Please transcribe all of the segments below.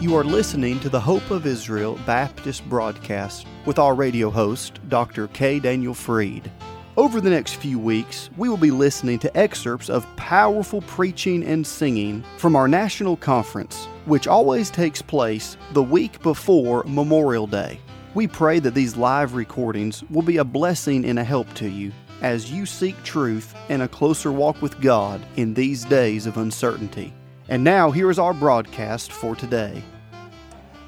You are listening to the Hope of Israel Baptist Broadcast with our radio host, Dr. K. Daniel Fried. Over the next few weeks, we will be listening to excerpts of powerful preaching and singing from our national conference, which always takes place the week before Memorial Day. We pray that these live recordings will be a blessing and a help to you as you seek truth and a closer walk with God in these days of uncertainty. And now, here is our broadcast for today.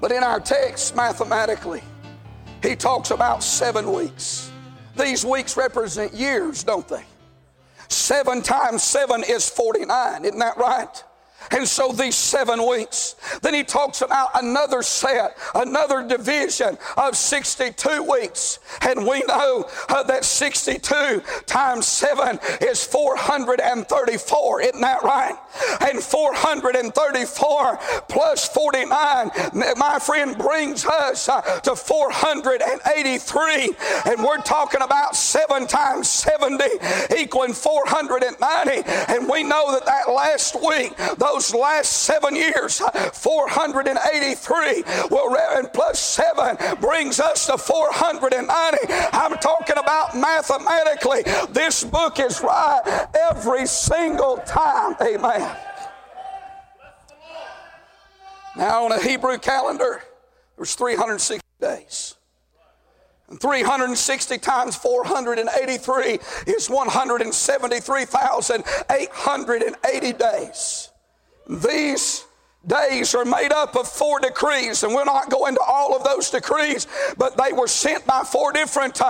But in our text, mathematically, he talks about 7 weeks. These weeks represent years, don't they? 7 times 7 is 49, isn't that right? And so these 7 weeks. Then he talks about another set, another division of 62 weeks. And we know that 62 times 7 is 434. Isn't that right? And 434 plus 49, my friend, brings us to 483. And we're talking about 7 times 70 equaling 490. And we know that last week, those last 7 years, 483 and plus 7 brings us to 490. I'm talking about mathematically. This book is right every single time. Amen. Now on a Hebrew calendar, there's 360 days. 360 times 483 is 173,880 days. These days are made up of 4 decrees, and we'll not go into all of those decrees, but they were sent by 4 different,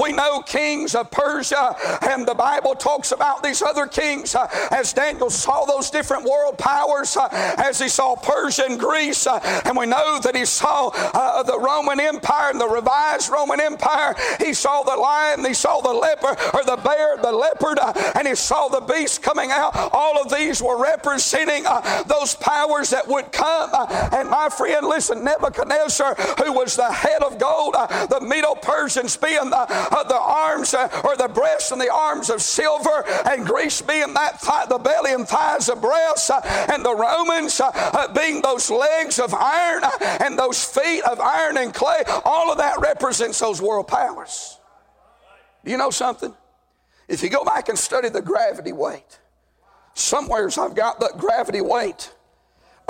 we know, kings of Persia, and the Bible talks about these other kings as Daniel saw those different world powers, as he saw Persia and Greece, and we know that he saw the Roman Empire and the revised Roman Empire. He saw the lion, he saw the leopard, or the bear, the leopard, and he saw the beast coming out. All of these were representing those powers that would come. And my friend, listen, Nebuchadnezzar, who was the head of gold, the Medo-Persians being the arms or the breasts and the arms of silver, and Greece being that the belly and thighs of brass, and the Romans being those legs of iron and those feet of iron and clay. All of that represents those world powers. Do you know something? If you go back and study the gravity weight, somewheres I've got the gravity weight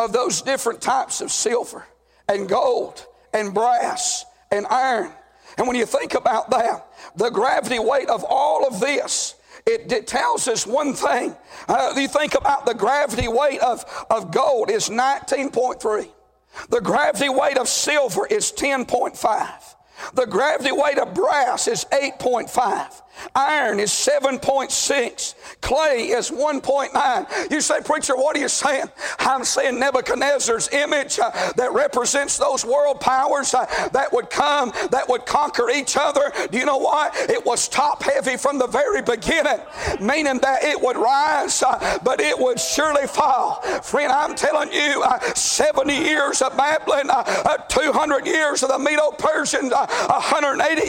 of those different types of silver and gold and brass and iron. And when you think about that, the gravity weight of all of this, it tells us one thing. You think about the gravity weight of gold is 19.3. The gravity weight of silver is 10.5. The gravity weight of brass is 8.5. Iron is 7.6. Clay is 1.9. You say, preacher, what are you saying? I'm saying Nebuchadnezzar's image that represents those world powers that would come, that would conquer each other. Do you know why? It was top heavy from the very beginning, meaning that it would rise, but it would surely fall. Friend, I'm telling you, 70 years of Babylon, 200 years of the Medo-Persians, 180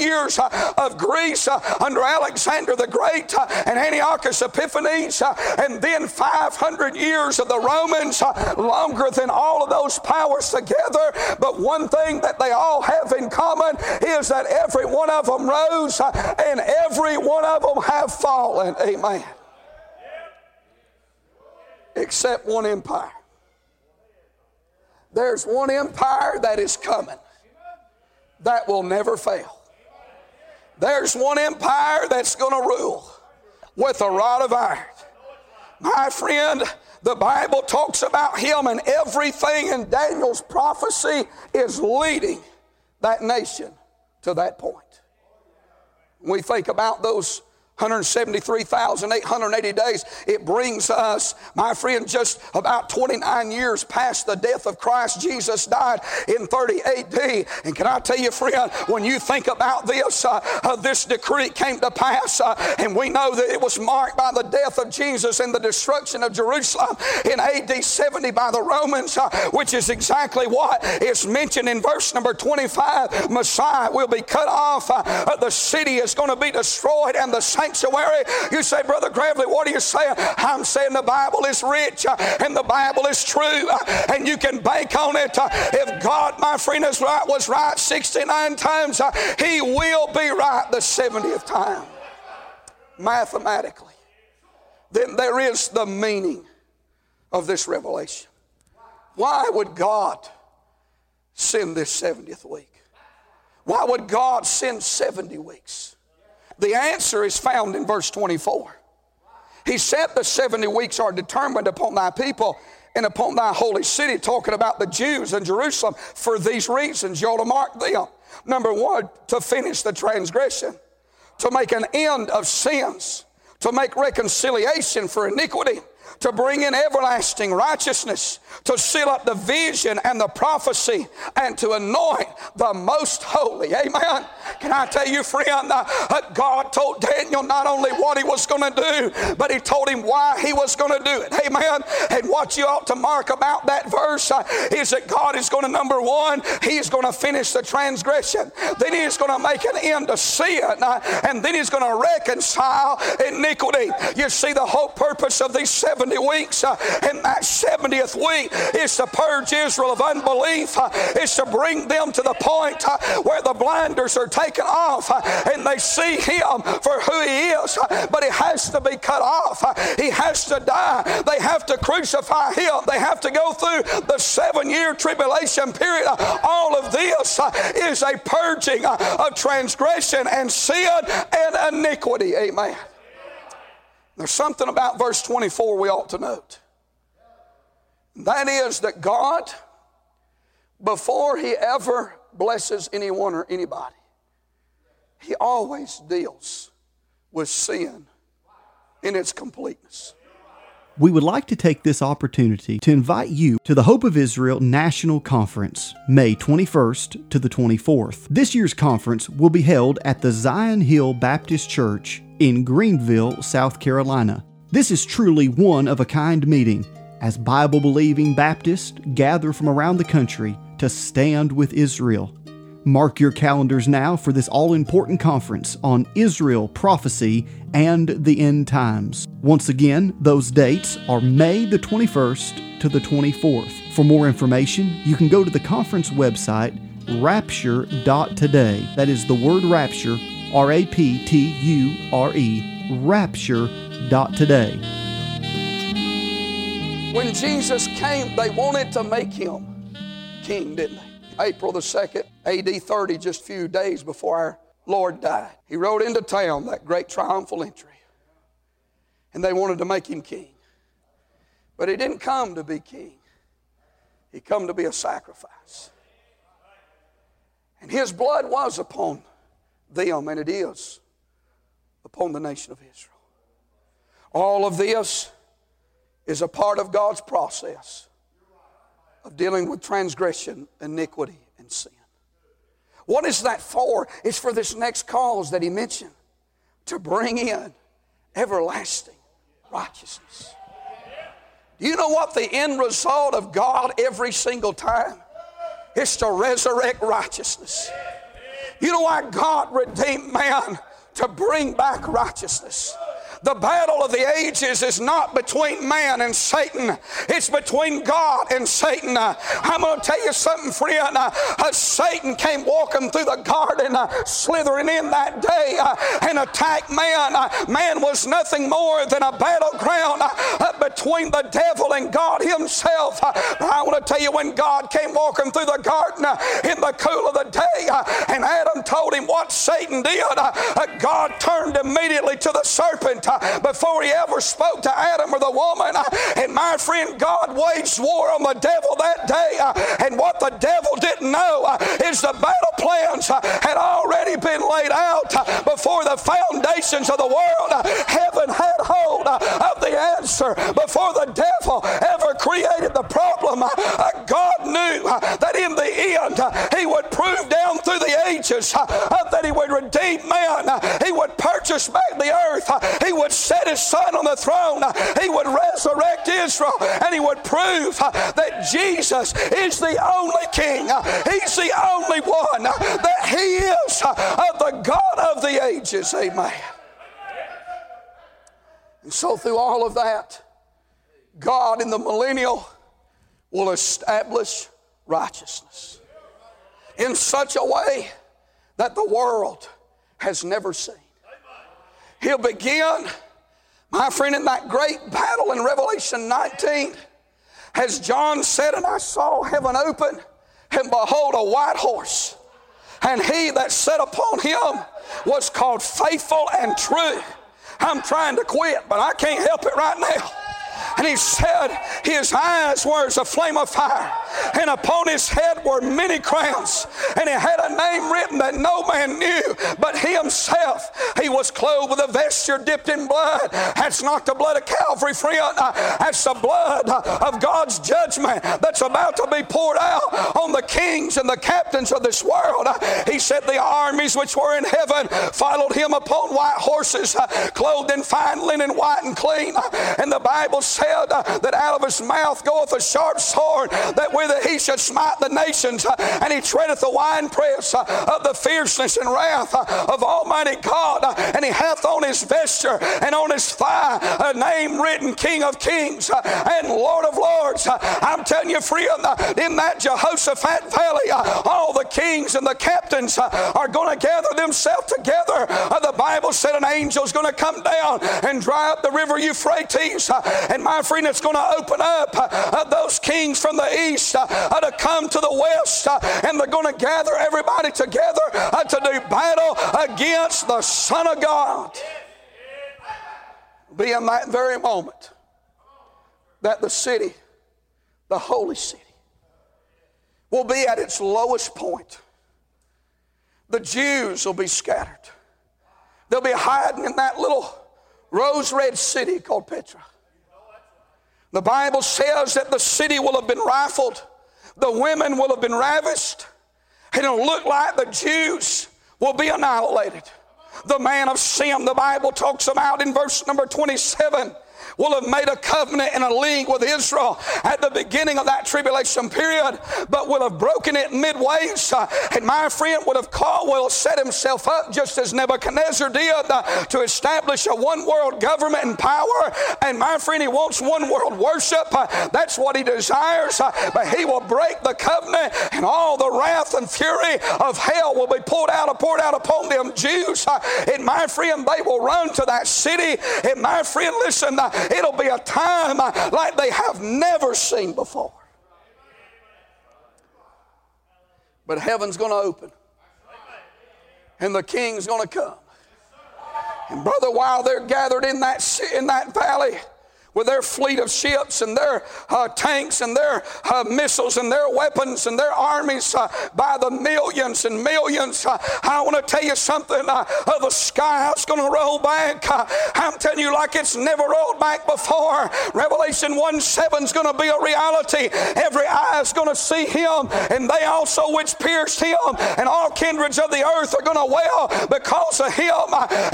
years of Greece under Alexander the Great and Antiochus Epiphanes, and then 500 years of the Romans, longer than all of those powers together. But one thing that they all have in common is that every one of them rose and every one of them have fallen. Amen. Except one empire. There's one empire that is coming that will never fail. There's one empire that's going to rule with a rod of iron. My friend, the Bible talks about him, and everything in Daniel's prophecy is leading that nation to that point. We think about those 173,880 days. It brings us, my friend, just about 29 years past the death of Christ. Jesus died in 30 AD. And can I tell you, friend, when you think about this, this decree came to pass, and we know that it was marked by the death of Jesus and the destruction of Jerusalem in AD 70 by the Romans, which is exactly what is mentioned in verse number 25. Messiah will be cut off, the city is going to be destroyed, and the saints sanctuary. You say, Brother Gravely, what are you saying? I'm saying the Bible is rich and the Bible is true and you can bank on it. If God, my friend, was right 69 times, He will be right the 70th time. Mathematically. Then there is the meaning of this revelation. Why would God send this 70th week? Why would God send 70 weeks? The answer is found in verse 24. He said the 70 weeks are determined upon thy people and upon thy holy city, talking about the Jews in Jerusalem, for these reasons you ought to mark them. Number one, to finish the transgression, to make an end of sins, to make reconciliation for iniquity, to bring in everlasting righteousness, to seal up the vision and the prophecy, and to anoint the most holy. Amen. Can I tell you, friend, God told Daniel not only what he was going to do, but he told him why he was going to do it. Amen. And what you ought to mark about that verse is that God is going to, number one, He's going to finish the transgression. Then He's going to make an end of sin. And then He's going to reconcile iniquity. You see, the whole purpose of these 70 weeks and that 70th week is to purge Israel of unbelief, is to bring them to the point where the blinders are taken off and they see Him for who He is, but He has to be cut off. He has to die. They have to crucify Him. They have to go through the 7-year tribulation period. All of this is a purging of transgression and sin and iniquity. Amen. There's something about verse 24 we ought to note. That is that God, before He ever blesses anyone or anybody, He always deals with sin in its completeness. We would like to take this opportunity to invite you to the Hope of Israel National Conference, May 21st to the 24th. This year's conference will be held at the Zion Hill Baptist Church in Greenville, South Carolina. This is truly one of a kind meeting as Bible-believing Baptists gather from around the country to stand with Israel. Mark your calendars now for this all-important conference on Israel, prophecy, and the end times. Once again, those dates are May the 21st to the 24th. For more information, you can go to the conference website, rapture.today. That is the word rapture, R-A-P-T-U-R-E, rapture.today. When Jesus came, they wanted to make Him king, didn't they? April the 2nd, A.D. 30, just a few days before our Lord died. He rode into town, that great triumphal entry, and they wanted to make Him king. But He didn't come to be king. He came to be a sacrifice. And His blood was upon them, and it is upon the nation of Israel. All of this is a part of God's process of dealing with transgression, iniquity, and sin. What is that for? It's for this next cause that He mentioned, to bring in everlasting righteousness. Do you know what the end result of God every single time is? To resurrect righteousness. You know why God redeemed man? To bring back righteousness. The battle of the ages is not between man and Satan. It's between God and Satan. I'm going to tell you something, friend. Satan came walking through the garden, slithering in that day, and attacked man. Man was nothing more than a battleground between the devil and God Himself. But I want to tell you, when God came walking through the garden in the cool of the day, and Adam told him what Satan did, God turned immediately to the serpent. Before He ever spoke to Adam or the woman. And my friend, God waged war on the devil that day. And what the devil didn't know is the battle plans had already been laid out before the foundations of the world. Heaven had hold of the answer before the devil ever created the problem. God knew that in the end He would prove down through the ages that He would redeem man. He would purchase back the earth. He would set His Son on the throne. He would resurrect Israel, and He would prove that Jesus is the only King. He's the only one, that He is the God of the ages. Amen. And so through all of that, God in the millennial will establish righteousness in such a way that the world has never seen. He'll begin, my friend, in that great battle in Revelation 19, as John said, and I saw heaven open, and behold, a white horse, and he that sat upon him was called Faithful and True. I'm trying to quit, but I can't help it right now. And he said, his eyes were as a flame of fire, and upon his head were many crowns, and he had a name written that no man knew but he himself. He was clothed with a vesture dipped in blood. That's not the blood of Calvary, friend. That's the blood of God's judgment that's about to be poured out on the kings and the captains of this world. He said the armies which were in heaven followed him upon white horses, clothed in fine linen, white and clean. And the Bible said that out of his mouth goeth a sharp sword, that with it he should smite the nations, and he treadeth the winepress of the fierceness and wrath of Almighty God. And he hath on his vesture and on his thigh a name written, King of Kings and Lord of Lords. I'm telling you, friend, in that Jehoshaphat valley, all the kings and the captains are going to gather themselves together. The Bible said an angel's going to come down and dry up the river Euphrates. And my friend, it's going to open up those kings from the east to come to the west, and they're going to gather everybody together to do battle against the Son of God. Be in that very moment that the city, the holy city, will be at its lowest point. The Jews will be scattered. They'll be hiding in that little rose-red city called Petra. The Bible says that the city will have been rifled, the women will have been ravished, and it'll look like the Jews will be annihilated. The man of sin, the Bible talks about in verse number 27, will have made a covenant and a league with Israel at the beginning of that tribulation period, but will have broken it midways. And my friend will have set himself up just as Nebuchadnezzar did to establish a one world government and power. And my friend, he wants one world worship. That's what he desires. But he will break the covenant, and all the wrath and fury of hell will be poured out upon them Jews. And my friend, they will run to that city. And my friend, listen, it'll be a time like they have never seen before. But heaven's going to open, and the King's going to come. And brother, while they're gathered in that valley with their fleet of ships and their tanks and their missiles and their weapons and their armies by the millions and millions. I want to tell you something. The sky's going to roll back. I'm telling you, like it's never rolled back before. Revelation 1:7 is going to be a reality. Every eye is going to see him, and they also which pierced him, and all kindreds of the earth are going to wail because of him.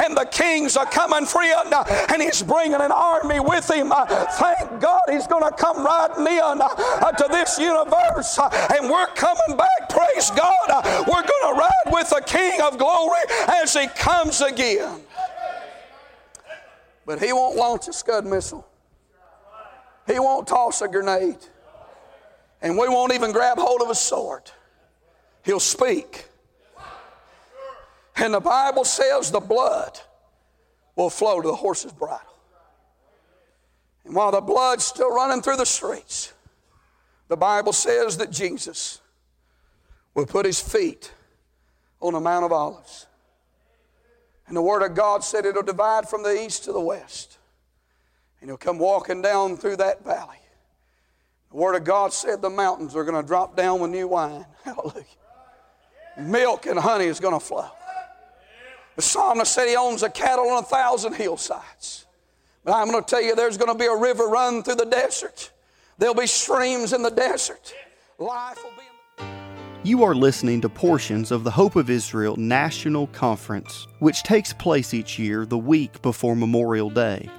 And the kings are coming, friend, and he's bringing an army with him. Thank God he's going to come riding in to this universe, and we're coming back, praise God. We're going to ride with the King of Glory as he comes again. But he won't launch a Scud missile. He won't toss a grenade. And we won't even grab hold of a sword. He'll speak. And the Bible says the blood will flow to the horse's bridle. And while the blood's still running through the streets, the Bible says that Jesus will put his feet on the Mount of Olives. And the Word of God said it'll divide from the east to the west. And he'll come walking down through that valley. The Word of God said the mountains are going to drop down with new wine. Hallelujah. Milk and honey is going to flow. The psalmist said he owns the cattle on 1,000 hillsides. But I'm going to tell you, there's going to be a river run through the desert. There'll be streams in the desert. Life will be You are listening to portions of the Hope of Israel National Conference, which takes place each year the week before Memorial Day.